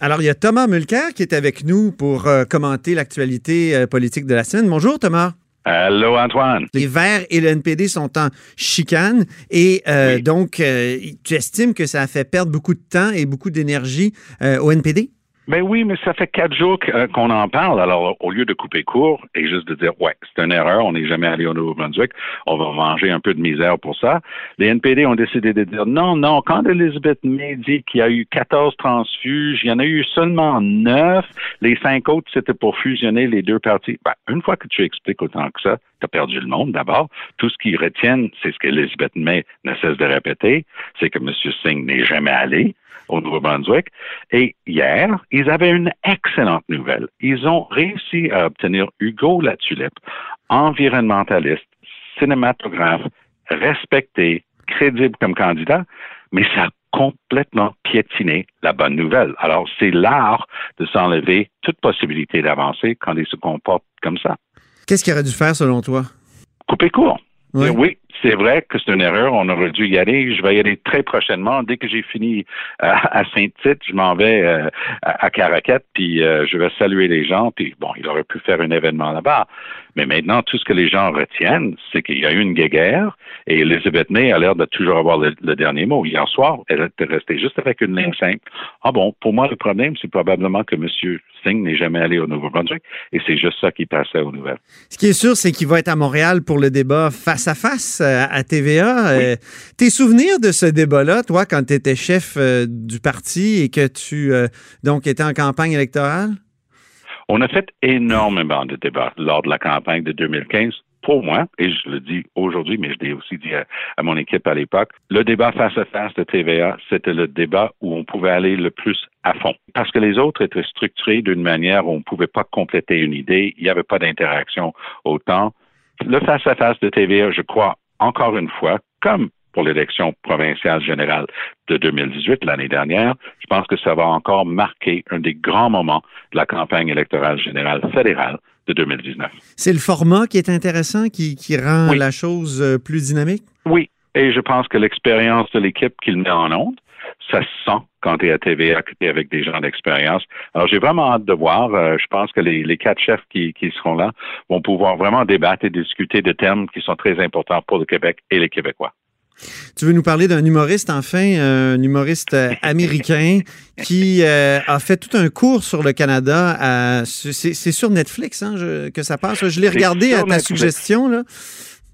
Alors, il y a Thomas Mulcair qui est avec nous pour commenter l'actualité politique de la semaine. Bonjour, Thomas. Allô, Antoine. Les Verts et le NPD sont en chicane et oui. donc, tu estimes que ça a fait perdre beaucoup de temps et beaucoup d'énergie au NPD? Ben oui, mais ça fait 4 jours qu'on en parle. Alors, au lieu de couper court et juste de dire, ouais, c'est une erreur, on n'est jamais allé au Nouveau-Brunswick, on va manger un peu de misère pour ça. Les NPD ont décidé de dire, non, quand Elisabeth May dit qu'il y a eu 14 transfuges, il y en a eu seulement 9, les 5 autres, c'était pour fusionner les deux parties. Ben, une fois que tu expliques autant que ça, t'as perdu le monde, d'abord. Tout ce qu'ils retiennent, c'est ce qu'Elisabeth May ne cesse de répéter, c'est que M. Singh n'est jamais allé au Nouveau-Brunswick. Et hier, ils avaient une excellente nouvelle. Ils ont réussi à obtenir Hugo Latulippe, environnementaliste, cinématographe, respecté, crédible comme candidat, mais ça a complètement piétiné la bonne nouvelle. Alors, c'est l'art de s'enlever toute possibilité d'avancer quand ils se comportent comme ça. Qu'est-ce qu'il aurait dû faire, selon toi? Couper court. Oui. Oui, c'est vrai que c'est une erreur. On aurait dû y aller. Je vais y aller très prochainement. Dès que j'ai fini à Saint-Tite, je m'en vais à Caraquet, puis je vais saluer les gens. Puis bon, il aurait pu faire un événement là-bas. Mais maintenant, tout ce que les gens retiennent, c'est qu'il y a eu une guéguerre et Elisabeth May a l'air de toujours avoir le dernier mot. Hier soir, elle était restée juste avec une ligne simple. Ah bon, pour moi, le problème, c'est probablement que M. Singh n'est jamais allé au Nouveau-Brunswick et c'est juste ça qui passait aux nouvelles. Ce qui est sûr, c'est qu'il va être à Montréal pour le débat face à face à TVA. Oui. Tes souvenirs de ce débat-là, toi, quand tu étais chef du parti et que tu donc étais en campagne électorale? On a fait énormément de débats lors de la campagne de 2015. Pour moi, et je le dis aujourd'hui, mais je l'ai aussi dit à mon équipe à l'époque, le débat face à face de TVA, c'était le débat où on pouvait aller le plus à fond. Parce que les autres étaient structurés d'une manière où on ne pouvait pas compléter une idée, il n'y avait pas d'interaction autant. Le face à face de TVA, je crois, encore une fois, comme pour l'élection provinciale générale de 2018, l'année dernière, je pense que ça va encore marquer un des grands moments de la campagne électorale générale fédérale de 2019. C'est le format qui est intéressant, qui rend la chose plus dynamique? Oui, et je pense que l'expérience de l'équipe qu'il met en onde, ça se sent quand tu es à TVA, que tu es avec des gens d'expérience. Alors, j'ai vraiment hâte de voir. Je pense que les 4 chefs qui seront là vont pouvoir vraiment débattre et discuter de thèmes qui sont très importants pour le Québec et les Québécois. Tu veux nous parler d'un humoriste, enfin, un humoriste américain qui a fait tout un cours sur le Canada. C'est sur Netflix que ça passe. Je l'ai regardé à ta suggestion, là.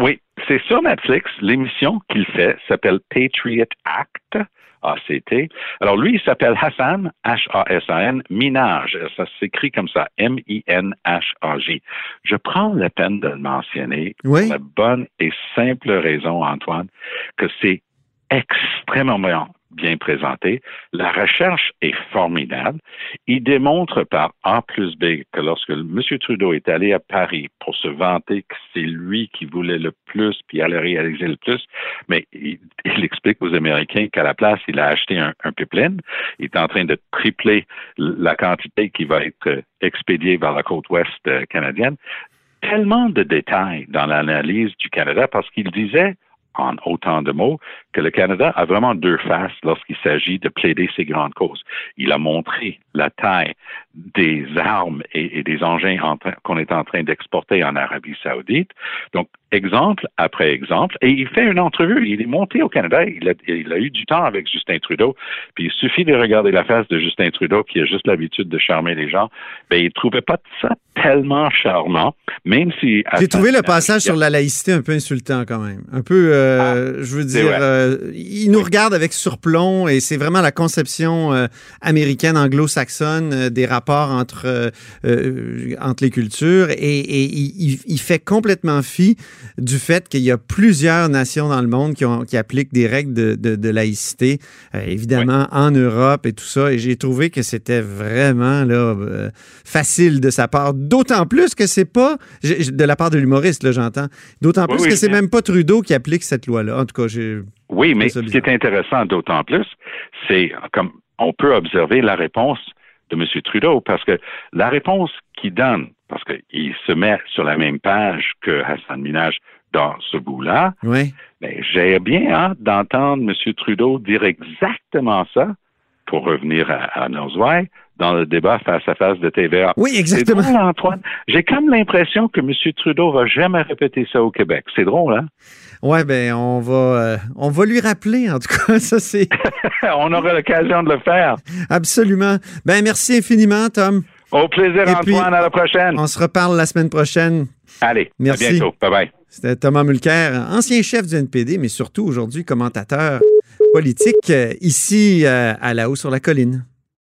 Oui, c'est sur Netflix. L'émission qu'il fait s'appelle Patriot Act. ACT. Alors, lui, il s'appelle Hasan, H-A-S-A-N, Minhaj. Ça s'écrit comme ça, M-I-N-H-A-J. Je prends la peine de le mentionner pour la bonne et simple raison, Antoine, que c'est extrêmement bien présenté. La recherche est formidable. Il démontre par A plus B que lorsque M. Trudeau est allé à Paris pour se vanter que c'est lui qui voulait le plus puis allait réaliser le plus, mais il explique aux Américains qu'à la place, il a acheté un pipeline. Il est en train de tripler la quantité qui va être expédiée vers la côte ouest canadienne. Tellement de détails dans l'analyse du Canada parce qu'il disait en autant de mots, que le Canada a vraiment 2 faces lorsqu'il s'agit de plaider ses grandes causes. Il a montré la taille des armes et des engins qu'on est en train d'exporter en Arabie Saoudite. Donc, exemple après exemple. Et il fait une entrevue. Il est monté au Canada. Il a eu du temps avec Justin Trudeau. Puis, il suffit de regarder la face de Justin Trudeau, qui a juste l'habitude de charmer les gens. Bien, il ne trouvait pas ça tellement charmant, même si... J'ai trouvé le passage sur la laïcité un peu insultant, quand même. Un peu, je veux dire, il nous regarde avec surplomb et c'est vraiment la conception américaine, anglo-saxonne des rapports rapport entre les cultures et il fait complètement fi du fait qu'il y a plusieurs nations dans le monde qui appliquent des règles de laïcité, évidemment en Europe et tout ça. Et j'ai trouvé que c'était vraiment facile de sa part, d'autant plus que c'est pas, de la part de l'humoriste, là, j'entends, d'autant plus que c'est même pas Trudeau qui applique cette loi-là. En tout cas, oui, mais ce qui est intéressant d'autant plus, c'est comme on peut observer la réponse de M. Trudeau, parce que la réponse qu'il donne, parce qu'il se met sur la même page que Hasan Minhaj dans ce bout-là, j'ai bien hâte d'entendre M. Trudeau dire exactement ça, pour revenir à Norsway, dans le débat face à face de TVA. Oui, exactement. C'est drôle, Antoine. J'ai comme l'impression que M. Trudeau va jamais répéter ça au Québec. C'est drôle, hein? Oui, bien, on va lui rappeler, en tout cas. Ça, c'est... on aura l'occasion de le faire. Absolument. Bien, merci infiniment, Tom. Au plaisir, Antoine. Puis, à la prochaine. On se reparle la semaine prochaine. Allez, merci. À bientôt. Bye-bye. C'était Thomas Mulcair, ancien chef du NPD, mais surtout aujourd'hui commentateur politique ici à La-Haut-sur-la-Colline.